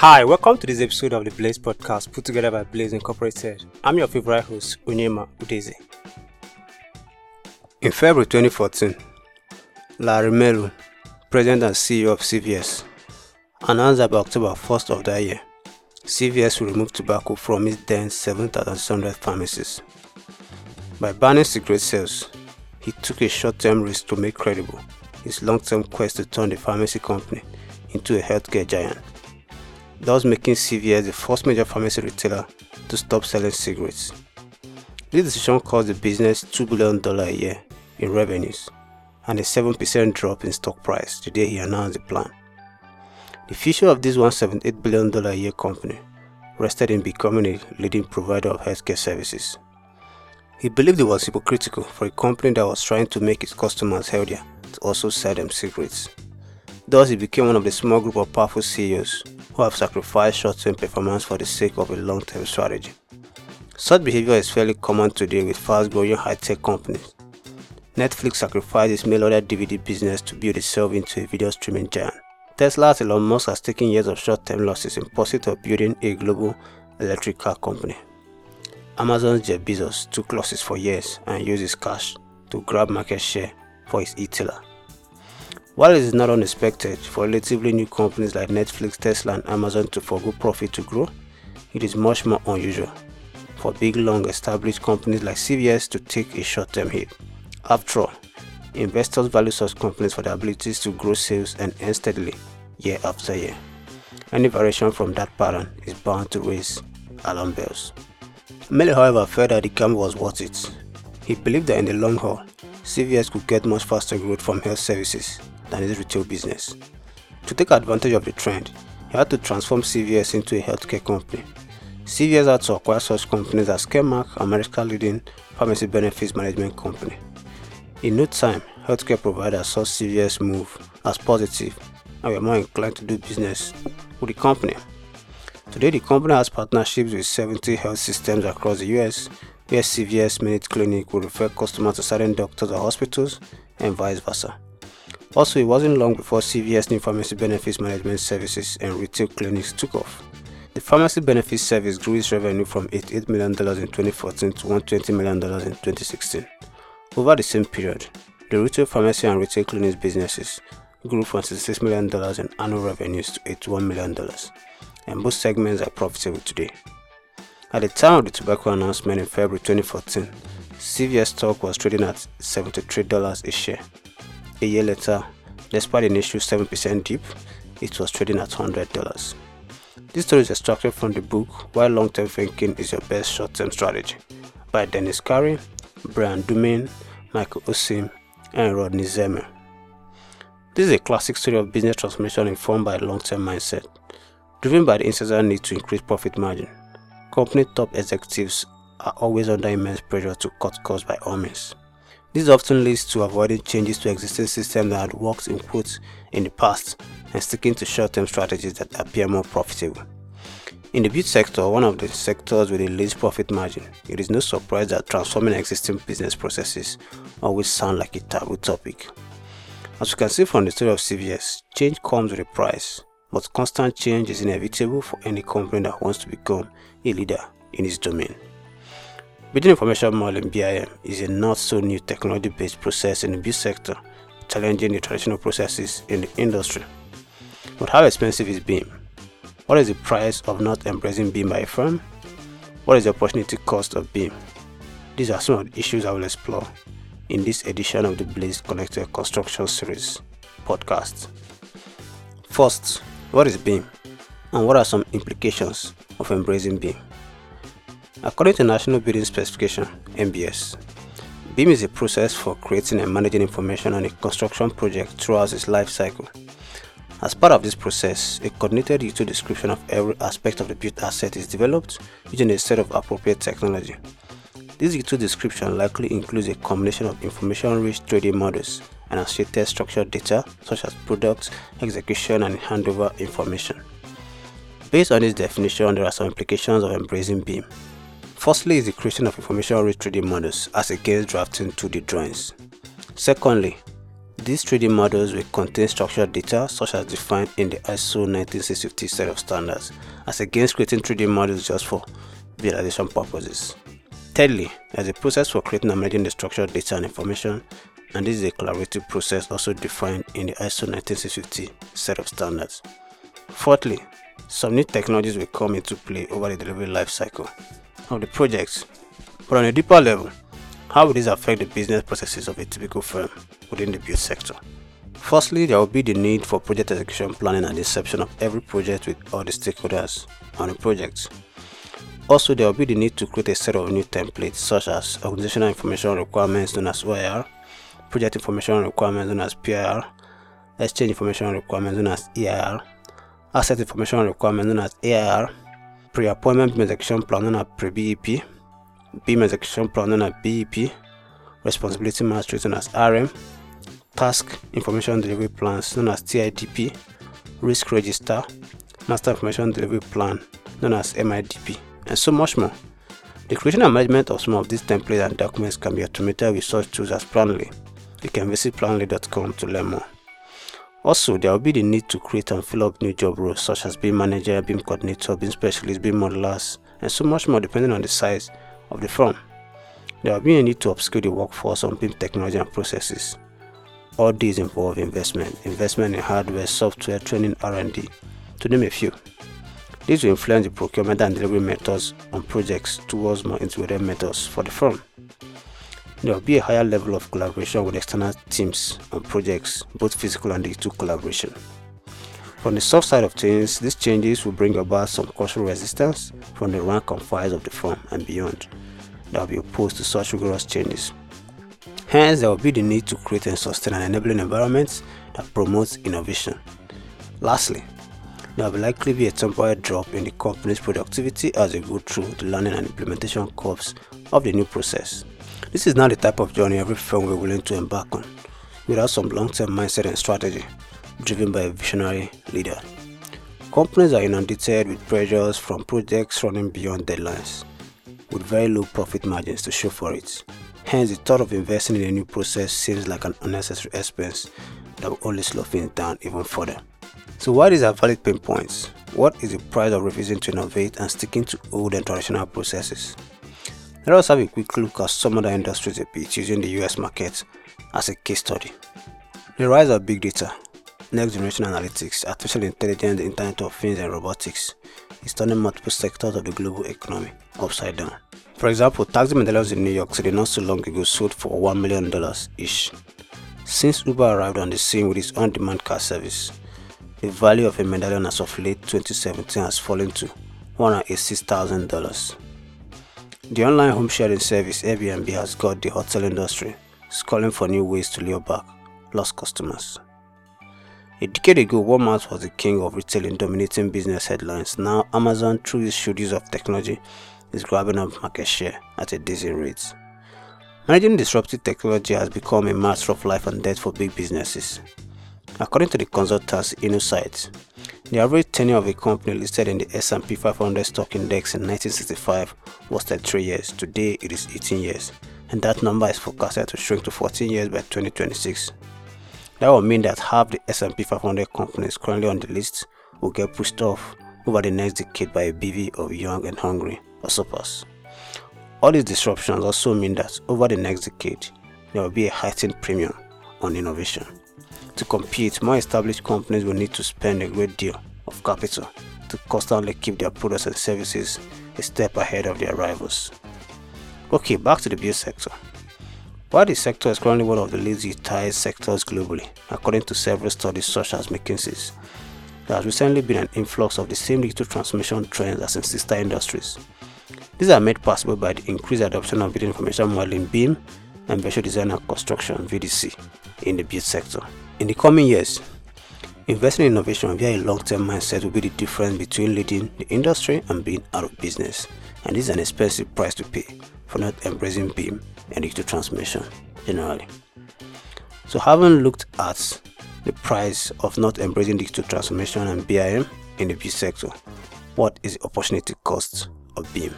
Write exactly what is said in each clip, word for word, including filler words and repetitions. Hi, welcome to this episode of the Blaze podcast put together by Blaze Incorporated. I'm your favorite host, Onyema Udeze. In February twenty fourteen, Larry Merlo, President and C E O of C V S, announced that by October first of that year, C V S will remove tobacco from its then seven thousand seven hundred pharmacies. By banning cigarette sales, he took a short-term risk to make credible his long-term quest to turn the pharmacy company into a healthcare giant, thus making C V S the first major pharmacy retailer to stop selling cigarettes. This decision cost the business two billion dollars a year in revenues and a seven percent drop in stock price the day he announced the plan. The future of this one hundred seventy-eight billion dollars a year company rested in becoming a leading provider of healthcare services. He believed it was hypocritical for a company that was trying to make its customers healthier to also sell them cigarettes. Thus, he became one of the small group of powerful C E Os who have sacrificed short-term performance for the sake of a long-term strategy. Such behavior is fairly common today with fast-growing high-tech companies. Netflix sacrificed its mail-order D V D business to build itself into a video streaming giant. Tesla's Elon Musk has taken years of short-term losses in pursuit of building a global electric car company. Amazon's Jeff Bezos took losses for years and used his cash to grab market share for his e-tailer. While it is not unexpected for relatively new companies like Netflix, Tesla, and Amazon to forgo profit to grow, it is much more unusual for big, long-established companies like C V S to take a short-term hit. After all, investors value such companies for their abilities to grow sales and earn steadily year after year. Any variation from that pattern is bound to raise alarm bells. Merlo, however, felt that the gamble was worth it. He believed that in the long haul, C V S could get much faster growth from health services than his retail business. To take advantage of the trend, he had to transform C V S into a healthcare company. C V S had to acquire such companies as Caremark, America's leading pharmacy benefits management company. In no time, healthcare providers saw C V S move as positive and were more inclined to do business with the company. Today, the company has partnerships with seventy health systems across the U S, where C V S Minute Clinic will refer customers to certain doctors or hospitals, and vice versa. Also, it wasn't long before C V S new pharmacy benefits management services and retail clinics took off. The pharmacy benefits service grew its revenue from eighty-eight million dollars in twenty fourteen to one hundred twenty million dollars in twenty sixteen. Over the same period, the retail pharmacy and retail clinics businesses grew from sixty-six million dollars in annual revenues to eighty-one million dollars, and both segments are profitable today. At the time of the tobacco announcement in February twenty fourteen, C V S stock was trading at seventy-three dollars a share. A year later, despite an initial seven percent dip, it was trading at one hundred dollars. This story is extracted from the book Why Long-Term Thinking is Your Best Short-Term Strategy by Dennis Carey, Brian Dumin, Michael Osim, and Rodney Zeme. This is a classic story of business transformation informed by a long-term mindset, driven by the incessant need to increase profit margin. Company top executives are always under immense pressure to cut costs by all means. This often leads to avoiding changes to existing systems that had worked in quotes in the past and sticking to short-term strategies that appear more profitable. In the beauty sector, one of the sectors with the least profit margin, it is no surprise that transforming existing business processes always sound like a taboo topic. As you can see from the story of C V S, change comes with a price, but constant change is inevitable for any company that wants to become a leader in its domain. Building Information Modeling (B I M) is a not-so-new technology-based process in the build sector, challenging the traditional processes in the industry. But how expensive is B I M? What is the price of not embracing B I M by a firm? What is the opportunity cost of B I M? These are some of the issues I will explore in this edition of the Blaze Connected Construction Series podcast. First, what is B I M? And what are some implications of embracing B I M? According to National Building Specification (N B S), B I M is a process for creating and managing information on a construction project throughout its life cycle. As part of this process, a coordinated detailed description of every aspect of the built asset is developed using a set of appropriate technology. This detailed description likely includes a combination of information-rich three D models and associated structured data such as products, execution, and handover information. Based on this definition, there are some implications of embracing B I M. Firstly is the creation of information-rich three D models as against drafting two D drawings. Secondly, These three D models will contain structured data such as defined in the I S O one nine six five zero set of standards, as against creating three D models just for visualization purposes. Thirdly, there's a process for creating and managing the structured data and information, and this is a collaborative process also defined in the I S O one nine six five zero set of standards. Fourthly, some new technologies will come into play over the delivery life cycle of the projects. But on a deeper level, how will this affect the business processes of a typical firm within the build sector? Firstly, there will be the need for project execution planning and inception of every project with all the stakeholders on the project. Also, there will be the need to create a set of new templates such as organizational information requirements known as O I R, project information requirements known as P I R, exchange information requirements known as E I R, asset information requirements known as A I R, pre-appointment BIM execution plan known as pre-B E P, BIM execution plan known as B E P, responsibility matrix known as R M, task information delivery plans known as T I D P, risk register, master information delivery plan known as M I D P, and so much more. The creation and management of some of these templates and documents can be automated with such tools as Planly. You can visit planly dot com to learn more. Also, there will be the need to create and fill up new job roles such as BIM manager, BIM coordinator, BIM specialist, BIM modelers, and so much more depending on the size of the firm. There will be a need to upskill the workforce on BIM technology and processes. All these involve investment, investment in hardware, software, training, R and D, to name a few. This will influence the procurement and delivery methods on projects towards more integrated methods for the firm. There will be a higher level of collaboration with external teams on projects, both physical and digital collaboration. From the soft side of things, these changes will bring about some cultural resistance from the rank and files of the firm and beyond that will be opposed to such rigorous changes. Hence, there will be the need to create and sustain an enabling environment that promotes innovation. Lastly, there will likely be a temporary drop in the company's productivity as they go through the learning and implementation curves of the new process. This is now the type of journey every firm will be willing to embark on, without some long-term mindset and strategy, driven by a visionary leader. Companies are inundated with pressures from projects running beyond deadlines, with very low profit margins to show for it. Hence, the thought of investing in a new process seems like an unnecessary expense that will only slow things down even further. So why these are valid pain points? What is the price of refusing to innovate and sticking to old and traditional processes? Let us have a quick look at some other industries a bit using the U S market as a case study. The rise of big data, next generation analytics, artificial intelligence, the internet of things and robotics is turning multiple sectors of the global economy upside down. For example, taxi medallions in New York City not so long ago sold for one million dollars each. Since Uber arrived on the scene with its on-demand car service, the value of a medallion as of late twenty seventeen has fallen to one hundred eighty-six thousand dollars. The online home sharing service Airbnb has got the hotel industry calling for new ways to lure back lost customers. A decade ago, Walmart was the king of retailing, dominating business headlines. Now, Amazon, through its shrewd use of technology, is grabbing up market share at a dizzy rate. Managing disruptive technology has become a matter of life and death for big businesses. According to the consultants Innosight, the average tenure of a company listed in the S and P five hundred stock index in nineteen sixty-five was thirty-three years, today it is eighteen years, and that number is forecasted to shrink to fourteen years by twenty twenty-six. That will mean that half the S and P five hundred companies currently on the list will get pushed off over the next decade by a bevy of young and hungry usurpers. All these disruptions also mean that over the next decade, there will be a heightened premium on innovation. To compete, more established companies will need to spend a great deal of capital to constantly keep their products and services a step ahead of their rivals. Okay, back to the build sector. While the sector is currently one of the least utilized sectors globally, according to several studies such as McKinsey's, there has recently been an influx of the same digital transformation trends as in sister industries. These are made possible by the increased adoption of building information modeling BIM and virtual design and construction V D C in the build sector. In the coming years, investing in innovation via a long-term mindset will be the difference between leading the industry and being out of business, and this is an expensive price to pay for not embracing BIM and digital transformation generally. So, having looked at the price of not embracing digital transformation and B I M in the build sector, what is the opportunity cost of BIM?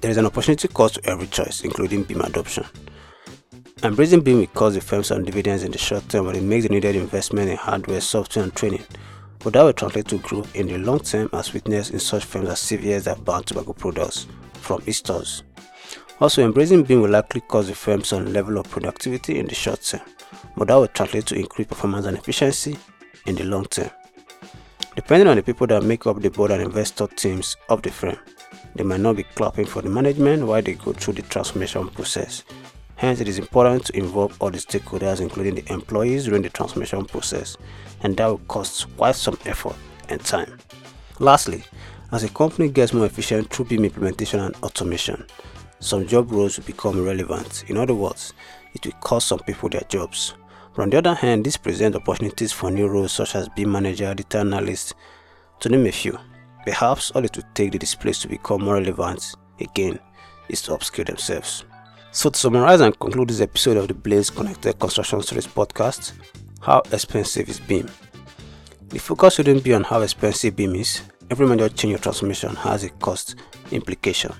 There is an opportunity cost to every choice, including BIM adoption. I'm raising B I M because the firm some dividends in the short term, but it makes the needed investment in hardware, software, and training. But that will translate to growth in the long term, as witnessed in such firms as C V S that ban tobacco products from its stores. Also, embracing B I M will likely cause the firm some level of productivity in the short term, but that will translate to increased performance and efficiency in the long term. Depending on the people that make up the board and investor teams of the firm, they might not be clapping for the management while they go through the transformation process. Hence, it is important to involve all the stakeholders, including the employees, during the transformation process, and that will cost quite some effort and time. Lastly, as a company gets more efficient through B I M implementation and automation, some job roles will become irrelevant. In other words, it will cost some people their jobs. But on the other hand, this presents opportunities for new roles such as B I M manager, data analyst, to name a few. Perhaps all it would take the displaced to become more relevant again is to upskill themselves. So to summarize and conclude this episode of the Blaze Connected Construction Stories podcast, how expensive is B I M? The focus shouldn't be on how expensive B I M is. Every major change or transformation has a cost implication.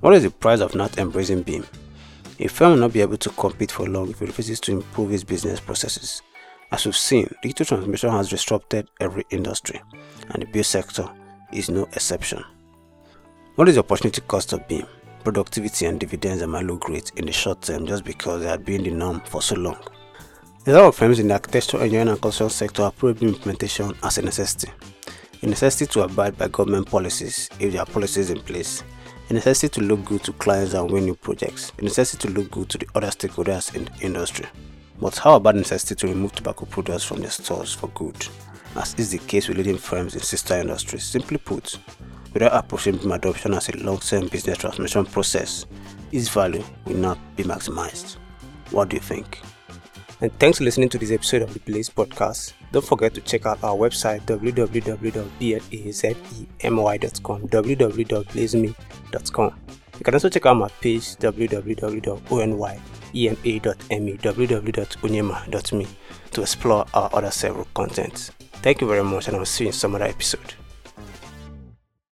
What is the price of not embracing B I M? A firm will not be able to compete for long if it refuses to improve its business processes. As we've seen, digital transformation has disrupted every industry, and the build sector is no exception. What is the opportunity cost of B I M? Productivity and dividends that might look great in the short term just because they had been the norm for so long. A lot of firms in the architecture, engineering and construction sector approve B I M implementation as a necessity. A necessity to abide by government policies if there are policies in place. A necessity to look good to clients and win new projects. A necessity to look good to the other stakeholders in the industry. But how about the necessity to remove tobacco products from their stores for good, as is the case with leading firms in sister industries? Simply put, without approaching B I M adoption as a long-term business transformation process, its value will not be maximized. What do you think? And thanks for listening to this episode of the Blaze Podcast. Don't forget to check out our website w w w dot blazemy dot com, w w w dot blazemy dot com. You can also check out my page w w w dot onyema dot m e, w w w dot onyema dot m e to explore our other several contents. Thank you very much, and I'll see you in some other episode.